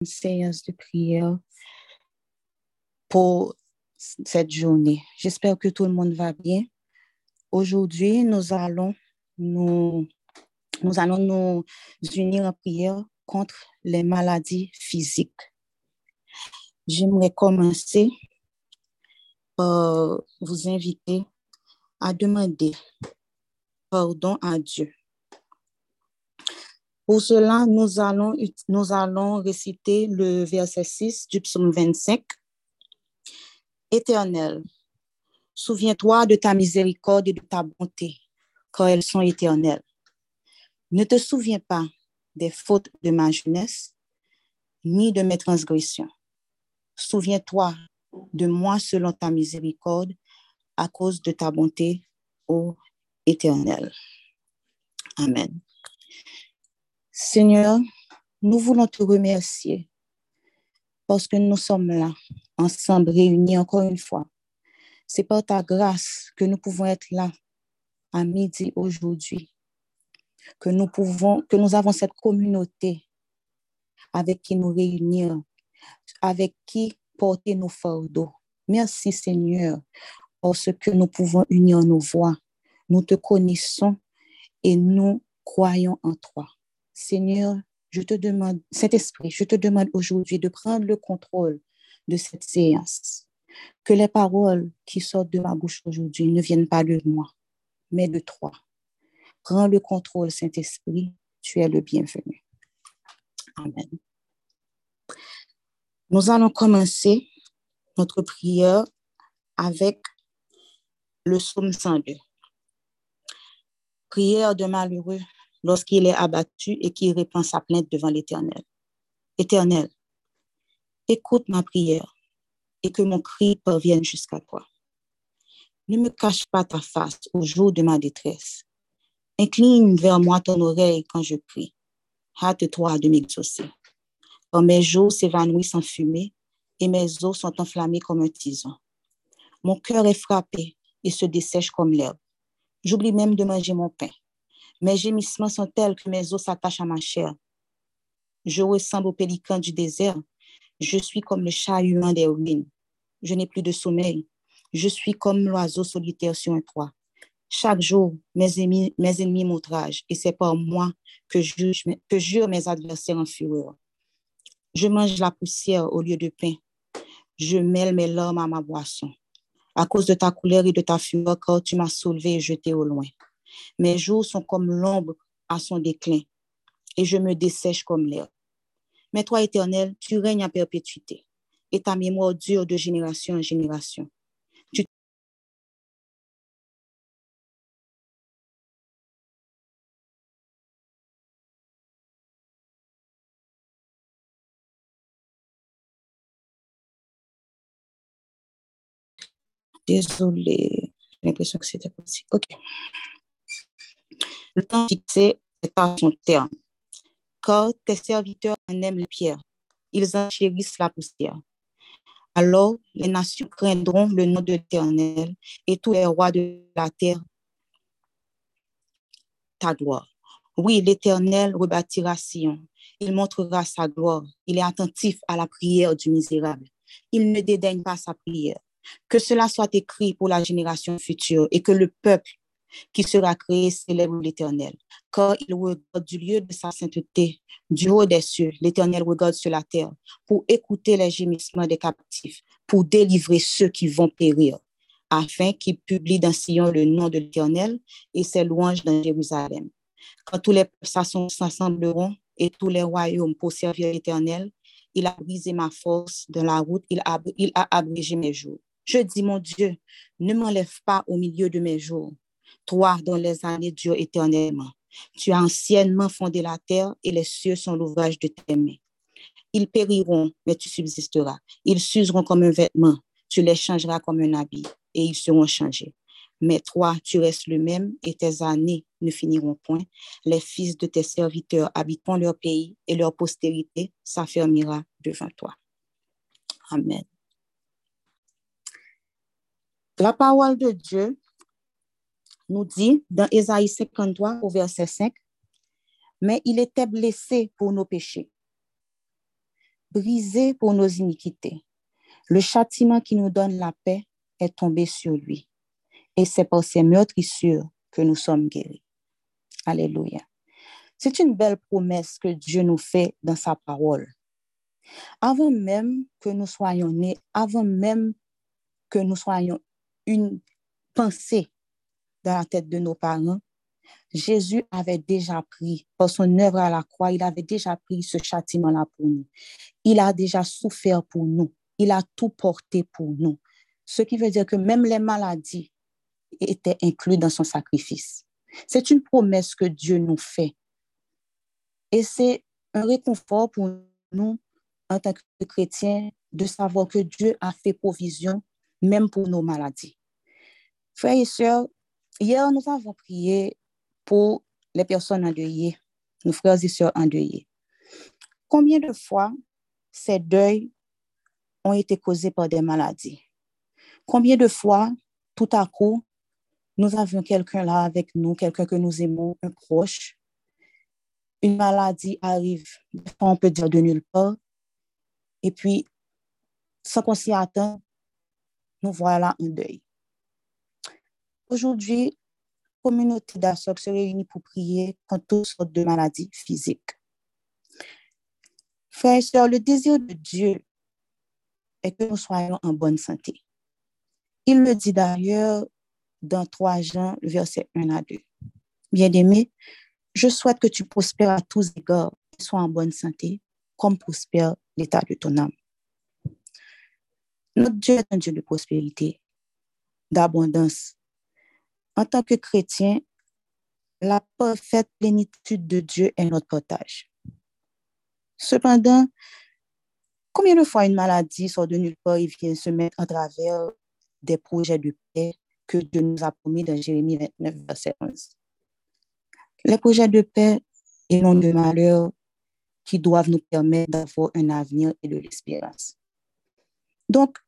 une séance de prière pour cette journée. J'espère que tout le monde va bien. Aujourd'hui, nous allons nous unir en prière contre les maladies physiques. J'aimerais commencer par vous inviter à demander pardon à Dieu. Pour cela, nous allons réciter le verset 6 du psaume 25. Éternel, souviens-toi de ta miséricorde et de ta bonté, car elles sont éternelles. Ne te souviens pas des fautes de ma jeunesse, ni de mes transgressions. Souviens-toi de moi selon ta miséricorde, à cause de ta bonté, ô Éternel. Amen. Seigneur, nous voulons te remercier parce que nous sommes là, ensemble, réunis encore une fois. C'est par ta grâce que nous pouvons être là à midi aujourd'hui, que nous avons cette communauté avec qui nous réunir, avec qui porter nos fardeaux. Merci Seigneur, parce que nous pouvons unir nos voix. Nous te connaissons et nous croyons en toi. Seigneur, je te demande, Saint-Esprit, je te demande aujourd'hui de prendre le contrôle de cette séance. Que les paroles qui sortent de ma bouche aujourd'hui ne viennent pas de moi, mais de toi. Prends le contrôle, Saint-Esprit, tu es le bienvenu. Amen. Nous allons commencer notre prière avec le psaume 102. Prière de malheureux lorsqu'il est abattu et qu'il répand sa plainte devant l'Éternel. Éternel, écoute ma prière et que mon cri parvienne jusqu'à toi. Ne me cache pas ta face au jour de ma détresse. Incline vers moi ton oreille quand je prie. Hâte-toi de m'exaucer. Quand mes jours s'évanouissent en fumée et mes os sont enflammés comme un tison. Mon cœur est frappé et se dessèche comme l'herbe. J'oublie même de manger mon pain. Mes gémissements sont tels que mes os s'attachent à ma chair. Je ressemble au pélican du désert. Je suis comme le chat humain des ruines. Je n'ai plus de sommeil. Je suis comme l'oiseau solitaire sur un toit. Chaque jour, mes ennemis m'outragent et c'est par moi que jurent mes adversaires en fureur. Je mange la poussière au lieu de pain. Je mêle mes larmes à ma boisson. À cause de ta colère et de ta fureur, car tu m'as soulevé et jeté au loin. Mes jours sont comme l'ombre à son déclin, et je me dessèche comme l'herbe. Mais toi, Éternel, tu règnes à perpétuité, et ta mémoire dure de génération en génération. Désolée, j'ai l'impression que c'était possible. OK. Le temps fixé est à son terme. Car tes serviteurs en aiment les pierres. Ils en chérissent la poussière. Alors, les nations craindront le nom de l'Éternel et tous les rois de la terre ta gloire. Oui, l'Éternel rebâtira Sion. Il montrera sa gloire. Il est attentif à la prière du misérable. Il ne dédaigne pas sa prière. Que cela soit écrit pour la génération future et que le peuple qui sera créé célèbre l'Éternel. Car il regarde du lieu de sa sainteté, du haut des cieux, l'Éternel regarde sur la terre pour écouter les gémissements des captifs, pour délivrer ceux qui vont périr, afin qu'il publie dans Sion le nom de l'Éternel et ses louanges dans Jérusalem. Quand tous les peuples s'assembleront et tous les royaumes pour servir l'Éternel, il a brisé ma force dans la route, il a abrégé mes jours. Je dis, mon Dieu, ne m'enlève pas au milieu de mes jours, toi dont les années durent éternellement. Tu as anciennement fondé la terre et les cieux sont l'ouvrage de tes mains. Ils périront, mais tu subsisteras. Ils s'useront comme un vêtement, tu les changeras comme un habit et ils seront changés. Mais toi, tu restes le même et tes années ne finiront point. Les fils de tes serviteurs habiteront leur pays et leur postérité s'affermira devant toi. Amen. La parole de Dieu nous dit dans Ésaïe 53 au verset 5, « Mais il était blessé pour nos péchés, brisé pour nos iniquités. Le châtiment qui nous donne la paix est tombé sur lui. Et c'est par ses meurtrissures que nous sommes guéris. Alléluia. C'est une belle promesse que Dieu nous fait dans sa parole. Avant même que nous soyons nés, avant même que nous soyons une pensée dans la tête de nos parents, Jésus avait déjà pris, par son œuvre à la croix, il avait déjà pris ce châtiment-là pour nous. Il a déjà souffert pour nous. Il a tout porté pour nous. Ce qui veut dire que même les maladies étaient incluses dans son sacrifice. C'est une promesse que Dieu nous fait. Et c'est un réconfort pour nous, en tant que chrétiens, de savoir que Dieu a fait provision, même pour nos maladies. Frères et sœurs, hier, nous avons prié pour les personnes endeuillées, nos frères et sœurs endeuillés. Combien de fois ces deuils ont été causés par des maladies? Combien de fois, tout à coup, nous avions quelqu'un là avec nous, quelqu'un que nous aimons, un proche. Une maladie arrive, on peut dire de nulle part. Et puis, sans qu'on s'y attende, nous voilà en deuil. Aujourd'hui, la communauté d'Assoc se réunit pour prier contre toutes sortes de maladies physiques. Frères et sœurs, le désir de Dieu est que nous soyons en bonne santé. Il le dit d'ailleurs dans 3 Jean, versets 1 à 2. Bien-aimé, je souhaite que tu prospères à tous égards et sois en bonne santé, comme prospère l'état de ton âme. Notre Dieu est un Dieu de prospérité, d'abondance. En tant que chrétien, la parfaite plénitude de Dieu est notre partage. Cependant, combien de fois une maladie sort de nulle part et vient se mettre à travers des projets de paix que Dieu nous a promis dans Jérémie 29, verset 11. Les projets de paix et non de malheur qui doivent nous permettre d'avoir un avenir et de l'espérance. Donc,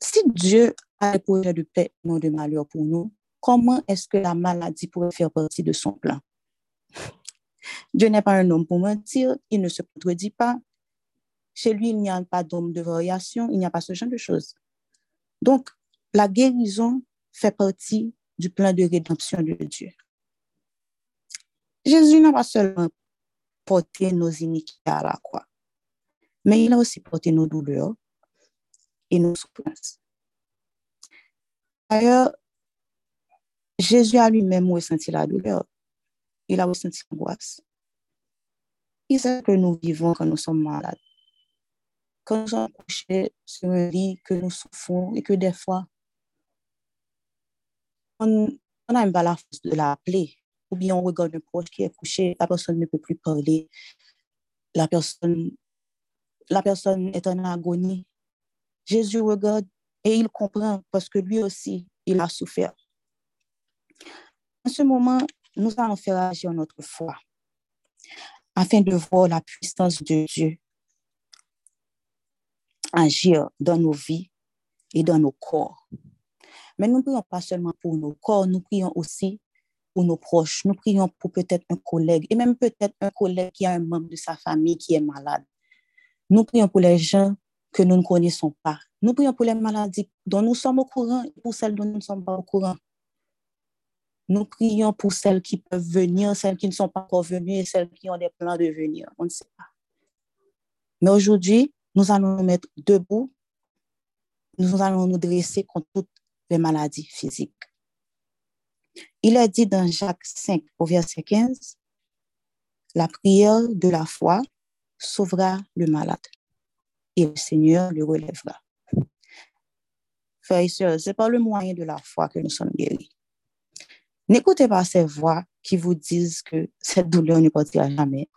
si Dieu a des projets de paix et non de malheur pour nous, comment est-ce que la maladie pourrait faire partie de son plan? Dieu n'est pas un homme pour mentir, il ne se contredit pas. Chez lui, il n'y a pas d'homme de variation, il n'y a pas ce genre de choses. Donc, la guérison fait partie du plan de rédemption de Dieu. Jésus n'a pas seulement porté nos iniquités à la croix, mais il a aussi porté nos douleurs et nos souffrances. D'ailleurs, Jésus a lui-même ressenti la douleur. Il a ressenti l'angoisse. Il sait que nous vivons quand nous sommes malades. Quand nous sommes couchés sur un lit, que nous souffrons et que des fois, on n'a même pas la force de l'appeler. Ou bien on regarde un proche qui est couché, la personne ne peut plus parler. La personne est en agonie. Jésus regarde et il comprend parce que lui aussi, il a souffert. En ce moment, nous allons faire agir notre foi afin de voir la puissance de Dieu agir dans nos vies et dans nos corps. Mais nous ne prions pas seulement pour nos corps, nous prions aussi pour nos proches, nous prions pour peut-être un collègue et même peut-être un collègue qui a un membre de sa famille qui est malade. Nous prions pour les gens que nous ne connaissons pas. Nous prions pour les maladies dont nous sommes au courant et pour celles dont nous ne sommes pas au courant. Nous prions pour celles qui peuvent venir, celles qui ne sont pas encore venues et celles qui ont des plans de venir. On ne sait pas. Mais aujourd'hui, nous allons nous mettre debout. Nous allons nous dresser contre toutes les maladies physiques. Il est dit dans Jacques 5, au verset 15, « La prière de la foi sauvera le malade et le Seigneur le relèvera. » Frères et sœurs, c'est par le moyen de la foi que nous sommes guéris. N'écoutez pas ces voix qui vous disent que cette douleur ne partira jamais,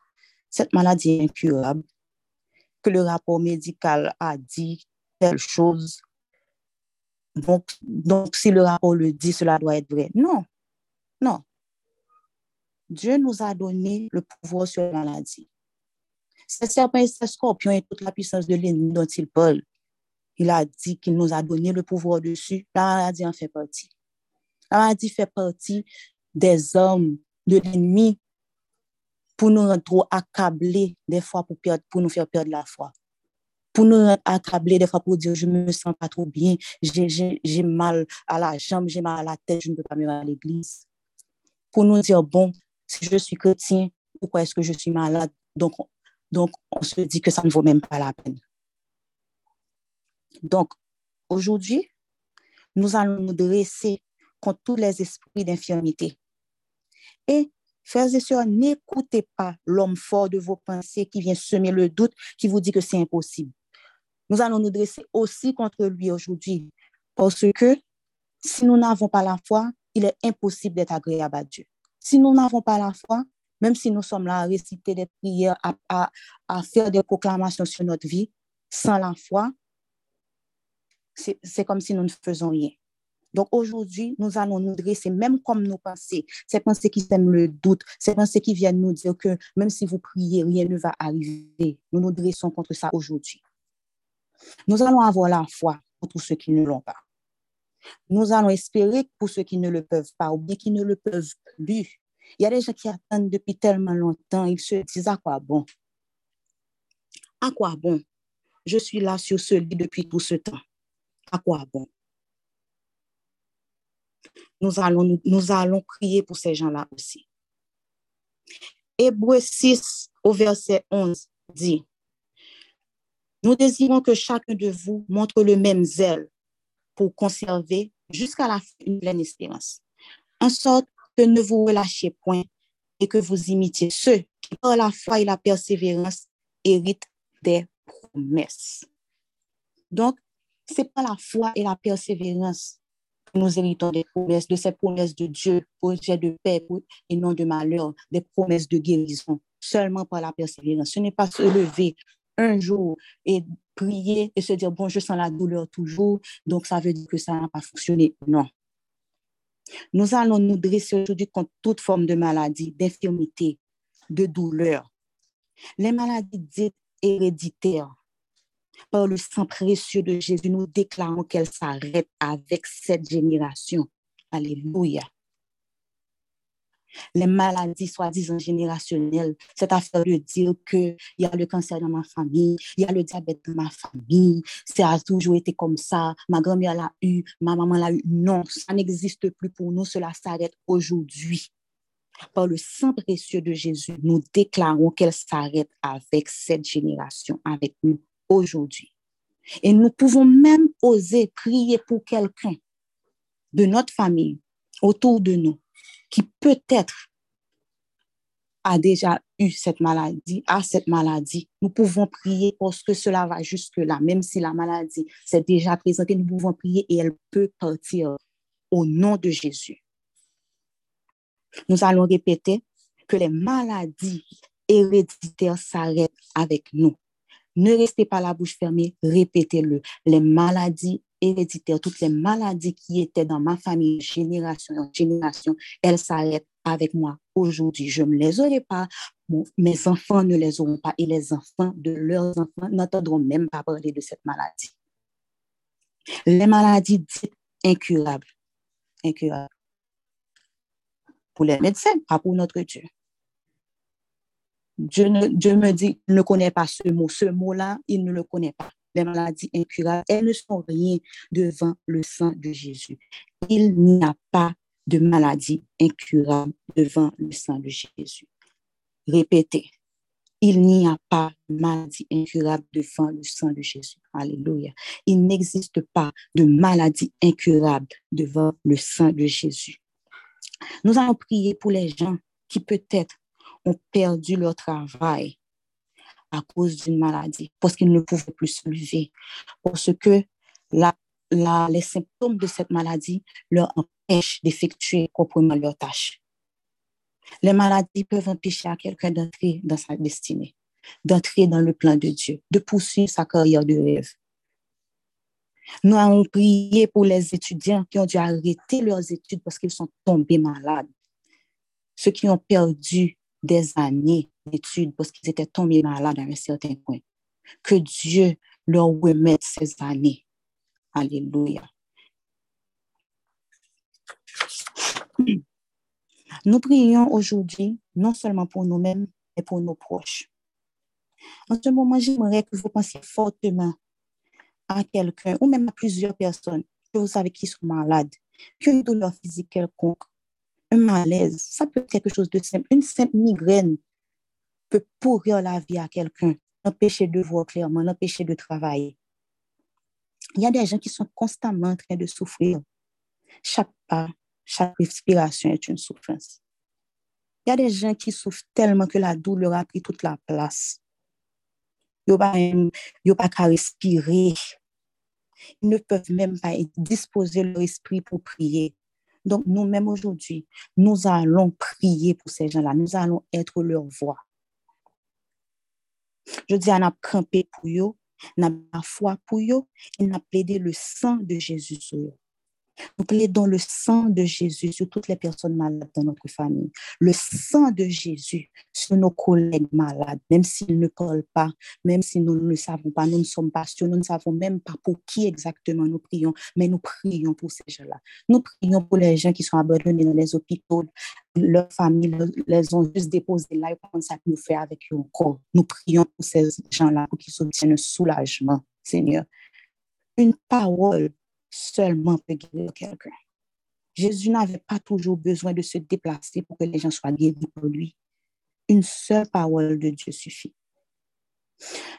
cette maladie est incurable, que le rapport médical a dit telle chose. Donc si le rapport le dit, cela doit être vrai. Non. Dieu nous a donné le pouvoir sur la maladie. Ces serpents et ces scorpions et toute la puissance de l'ennemi dont il parle, il a dit qu'il nous a donné le pouvoir dessus. La maladie en fait partie. La maladie fait partie des armes de l'ennemi pour nous rendre accablés des fois pour nous faire perdre la foi. pour nous accabler des fois pour dire je me sens pas trop bien, j'ai mal à la jambe, j'ai mal à la tête, je ne peux pas me rendre à l'église. Pour nous dire bon, si je suis chrétien, pourquoi est-ce que je suis malade? Donc on se dit que ça ne vaut même pas la peine. Donc aujourd'hui, nous allons nous dresser contre tous les esprits d'infirmité. Et frères et sœurs, n'écoutez pas l'homme fort de vos pensées qui vient semer le doute, qui vous dit que c'est impossible. Nous allons nous dresser aussi contre lui aujourd'hui, parce que si nous n'avons pas la foi, il est impossible d'être agréable à Dieu. Si nous n'avons pas la foi, même si nous sommes là à réciter des prières, à faire des proclamations sur notre vie, sans la foi, c'est comme si nous ne faisons rien. Donc aujourd'hui, nous allons nous dresser, même comme nos pensées, ces pensées qui sèment le doute, ces pensées qui viennent nous dire que même si vous priez, rien ne va arriver. Nous nous dressons contre ça aujourd'hui. Nous allons avoir la foi pour tous ceux qui ne l'ont pas. Nous allons espérer pour ceux qui ne le peuvent pas ou bien qui ne le peuvent plus. Il y a des gens qui attendent depuis tellement longtemps, ils se disent à quoi bon? À quoi bon? Je suis là sur ce lit depuis tout ce temps. À quoi bon? Nous allons prier pour ces gens-là aussi. Hébreux 6 au verset 11 dit « Nous désirons que chacun de vous montre le même zèle pour conserver jusqu'à la fin une pleine espérance, en sorte que ne vous relâchez point et que vous imitiez ceux qui par la foi et la persévérance héritent des promesses. » Donc, c'est par la foi et la persévérance nous héritons des promesses, de ces promesses de Dieu, projet de paix et non de malheur, des promesses de guérison, seulement par la persévérance. Ce n'est pas se lever un jour et prier et se dire, bon, je sens la douleur toujours, donc ça veut dire que ça n'a pas fonctionné. Non. Nous allons nous dresser aujourd'hui contre toute forme de maladie, d'infirmité, de douleur. Les maladies dites héréditaires, par le sang précieux de Jésus, nous déclarons qu'elle s'arrête avec cette génération. Alléluia. Les maladies soi-disant générationnelles, cette affaire de dire qu'il y a le cancer dans ma famille, il y a le diabète dans ma famille, ça a toujours été comme ça, ma grand-mère l'a eu, ma maman l'a eu. Non, ça n'existe plus pour nous, cela s'arrête aujourd'hui. Par le sang précieux de Jésus, nous déclarons qu'elle s'arrête avec cette génération, avec nous. Aujourd'hui. Et nous pouvons même oser prier pour quelqu'un de notre famille, autour de nous, qui peut-être a déjà eu cette maladie, a cette maladie. Nous pouvons prier parce que cela va jusque-là, même si la maladie s'est déjà présentée, nous pouvons prier et elle peut partir au nom de Jésus. Nous allons répéter que les maladies héréditaires s'arrêtent avec nous. Ne restez pas la bouche fermée, répétez-le. Les maladies héréditaires, toutes les maladies qui étaient dans ma famille, génération en génération, elles s'arrêtent avec moi aujourd'hui. Je ne les aurai pas, mes enfants ne les auront pas et les enfants de leurs enfants n'entendront même pas parler de cette maladie. Les maladies dites incurables. Pour les médecins, pas pour notre Dieu. Dieu me dit, il ne connaît pas ce mot. Ce mot-là, il ne le connaît pas. Les maladies incurables, elles ne sont rien devant le sang de Jésus. Il n'y a pas de maladie incurable devant le sang de Jésus. Répétez, il n'y a pas de maladie incurable devant le sang de Jésus. Alléluia. Il n'existe pas de maladie incurable devant le sang de Jésus. Nous allons prier pour les gens qui peut-être ont perdu leur travail à cause d'une maladie, parce qu'ils ne pouvaient plus se lever, parce que les symptômes de cette maladie leur empêchent d'effectuer proprement leurs tâches. Les maladies peuvent empêcher à quelqu'un d'entrer dans sa destinée, d'entrer dans le plan de Dieu, de poursuivre sa carrière de rêve. Nous avons prié pour les étudiants qui ont dû arrêter leurs études parce qu'ils sont tombés malades. Ceux qui ont perdu des années d'études parce qu'ils étaient tombés malades à un certain point. Que Dieu leur remette ces années. Alléluia. Nous prions aujourd'hui non seulement pour nous-mêmes, mais pour nos proches. En ce moment, j'aimerais que vous pensiez fortement à quelqu'un ou même à plusieurs personnes que vous savez qui sont malades, qui ont une douleur physique quelconque, un malaise. Ça peut être quelque chose de simple. Une simple migraine peut pourrir la vie à quelqu'un, l'empêcher de voir clairement, l'empêcher de travailler. Il y a des gens qui sont constamment en train de souffrir. Chaque pas, chaque respiration est une souffrance. Il y a des gens qui souffrent tellement que la douleur a pris toute la place. Ils n'ont pas qu'à respirer. Ils ne peuvent même pas disposer leur esprit pour prier. Donc, nous-mêmes aujourd'hui, nous allons prier pour ces gens-là. Nous allons être leur voix. Je dis à nous camper pour eux, n'a la foi pour eux, et n'a plaidé le sang de Jésus sur eux. Nous plaidons le sang de Jésus sur toutes les personnes malades dans notre famille. Le sang de Jésus sur nos collègues malades, même s'ils ne parlent pas, même si nous ne le savons pas, nous ne sommes pas sûrs, nous ne savons même pas pour qui exactement nous prions, mais nous prions pour ces gens-là. Nous prions pour les gens qui sont abandonnés dans les hôpitaux, leurs familles les ont juste déposés là, et comme ça nous fait avec eux encore. Nous prions pour ces gens-là, pour qu'ils obtiennent un soulagement, Seigneur. Une parole seulement peut guérir quelqu'un. Jésus n'avait pas toujours besoin de se déplacer pour que les gens soient guéris pour lui. Une seule parole de Dieu suffit.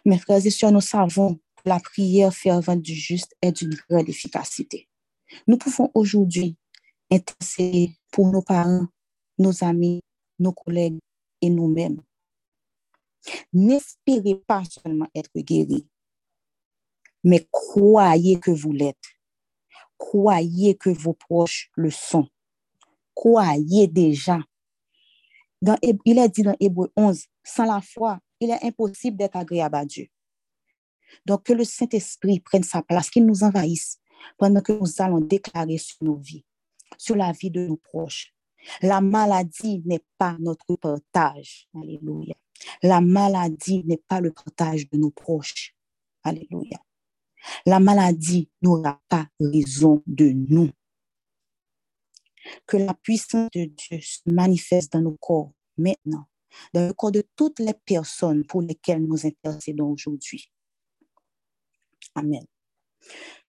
Mes frères et sœurs, nous savons que la prière fervente du juste est d'une grande efficacité. Nous pouvons aujourd'hui intercéder pour nos parents, nos amis, nos collègues et nous-mêmes. N'espérez pas seulement être guéris, mais croyez que vous l'êtes. Croyez que vos proches le sont. Croyez déjà. Il est dit dans Hébreux 11, sans la foi, il est impossible d'être agréable à Dieu. Donc, que le Saint-Esprit prenne sa place, qu'il nous envahisse pendant que nous allons déclarer sur nos vies, sur la vie de nos proches. La maladie n'est pas notre partage. Alléluia. La maladie n'est pas le partage de nos proches. Alléluia. La maladie n'aura pas raison de nous. Que la puissance de Dieu se manifeste dans nos corps maintenant, dans le corps de toutes les personnes pour lesquelles nous intercédons aujourd'hui. Amen.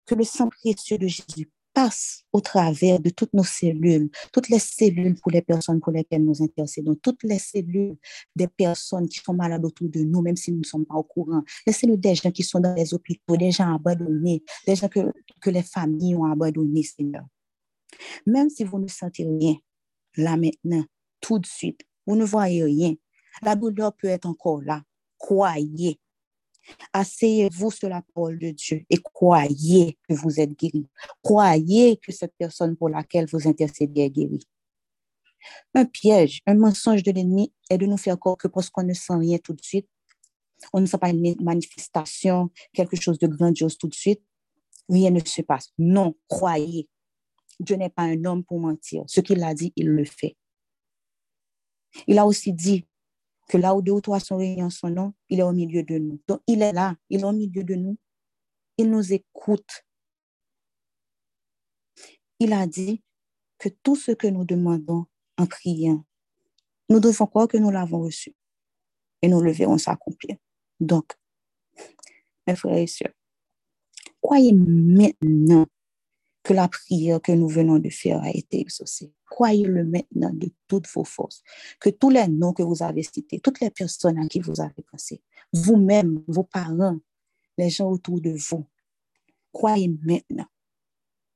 Que le sang précieux de Jésus passe au travers de toutes nos cellules, toutes les cellules pour les personnes pour lesquelles nous intercédons, toutes les cellules des personnes qui sont malades autour de nous, même si nous ne sommes pas au courant, les cellules des gens qui sont dans les hôpitaux, des gens abandonnés, des gens que les familles ont abandonnés, Seigneur. Même si vous ne sentez rien, là maintenant, tout de suite, vous ne voyez rien, la douleur peut être encore là, croyez. Asseyez-vous sur la parole de Dieu et croyez que vous êtes guéri. Croyez que cette personne pour laquelle vous intercédez est guérie. Un piège, un mensonge de l'ennemi est de nous faire croire que parce qu'on ne sent rien tout de suite, on ne sent pas une manifestation, quelque chose de grandiose tout de suite, rien ne se passe. Non, croyez. Dieu n'est pas un homme pour mentir. Ce qu'il a dit, il le fait. Il a aussi dit que là où deux ou trois sont réunis en son nom, il est au milieu de nous. Donc, il est là, il est au milieu de nous. Il nous écoute. Il a dit que tout ce que nous demandons en priant, nous devons croire que nous l'avons reçu et nous le verrons s'accomplir. Donc, mes frères et sœurs, croyez maintenant que la prière que nous venons de faire a été exaucée. Croyez-le maintenant de toutes vos forces, que tous les noms que vous avez cités, toutes les personnes à qui vous avez pensé, vous-même, vos parents, les gens autour de vous, croyez maintenant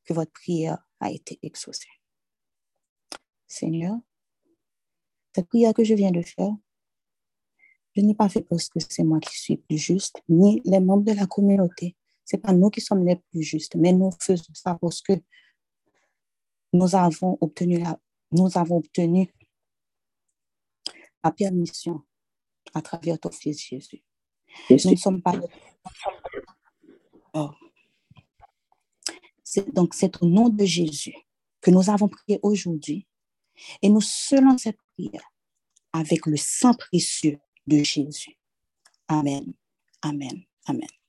que votre prière a été exaucée. Seigneur, cette prière que je viens de faire, je n'ai pas fait parce que c'est moi qui suis plus juste, ni les membres de la communauté. Ce n'est pas nous qui sommes les plus justes, mais nous faisons ça parce que nous avons obtenu la permission à travers ton fils Jésus. Nous ne sommes pas... Oh. Donc, c'est au nom de Jésus que nous avons prié aujourd'hui et nous scellons cette prière avec le sang précieux de Jésus. Amen. Amen. Amen.